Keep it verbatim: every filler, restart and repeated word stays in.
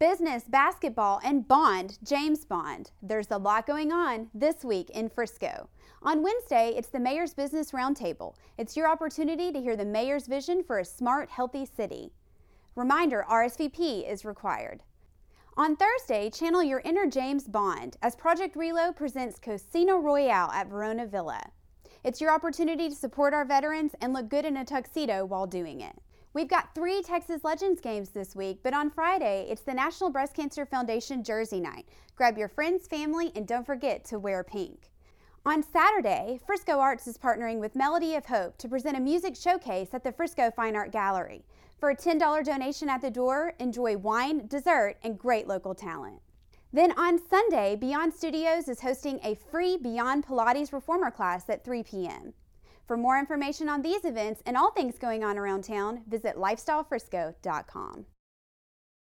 business, basketball, and Bond, James Bond. There's a lot going on this week in Frisco. On Wednesday, it's the Mayor's Business Roundtable. It's your opportunity to hear the mayor's vision for a smart, healthy city. Reminder, R S V P is required. On Thursday, channel your inner James Bond as Project Relo presents Casino Royale at Verona Villa. It's your opportunity to support our veterans and look good in a tuxedo while doing it. We've got three Texas Legends games this week, but on Friday, it's the National Breast Cancer Foundation Jersey Night. Grab your friends, family, and don't forget to wear pink. On Saturday, Frisco Arts is partnering with Melody of Hope to present a music showcase at the Frisco Fine Art Gallery. For a ten dollar donation at the door, enjoy wine, dessert, and great local talent. Then on Sunday, Beyond Studios is hosting a free Beyond Pilates Reformer class at three p m For more information on these events and all things going on around town, visit Lifestyle Frisco dot com.